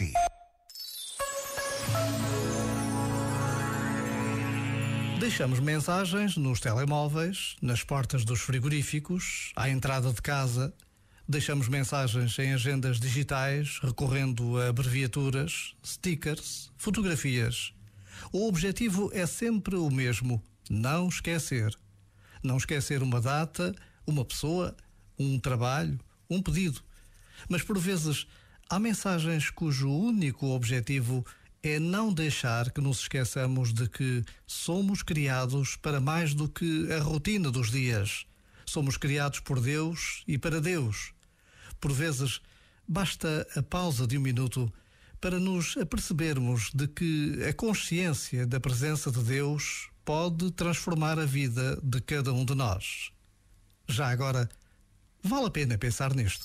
si. Deixamos mensagens nos telemóveis, nas portas dos frigoríficos, à entrada de casa. Deixamos mensagens em agendas digitais, recorrendo a abreviaturas, stickers, fotografias. O objetivo é sempre o mesmo: não esquecer. Não esquecer uma data, uma pessoa, um trabalho, um pedido. Mas por vezes há mensagens cujo único objetivo é não deixar que nos esqueçamos de que somos criados para mais do que a rotina dos dias. Somos criados por Deus e para Deus. Por vezes basta a pausa de um minuto para nos apercebermos de que a consciência da presença de Deus pode transformar a vida de cada um de nós. Já agora, vale a pena pensar nisto.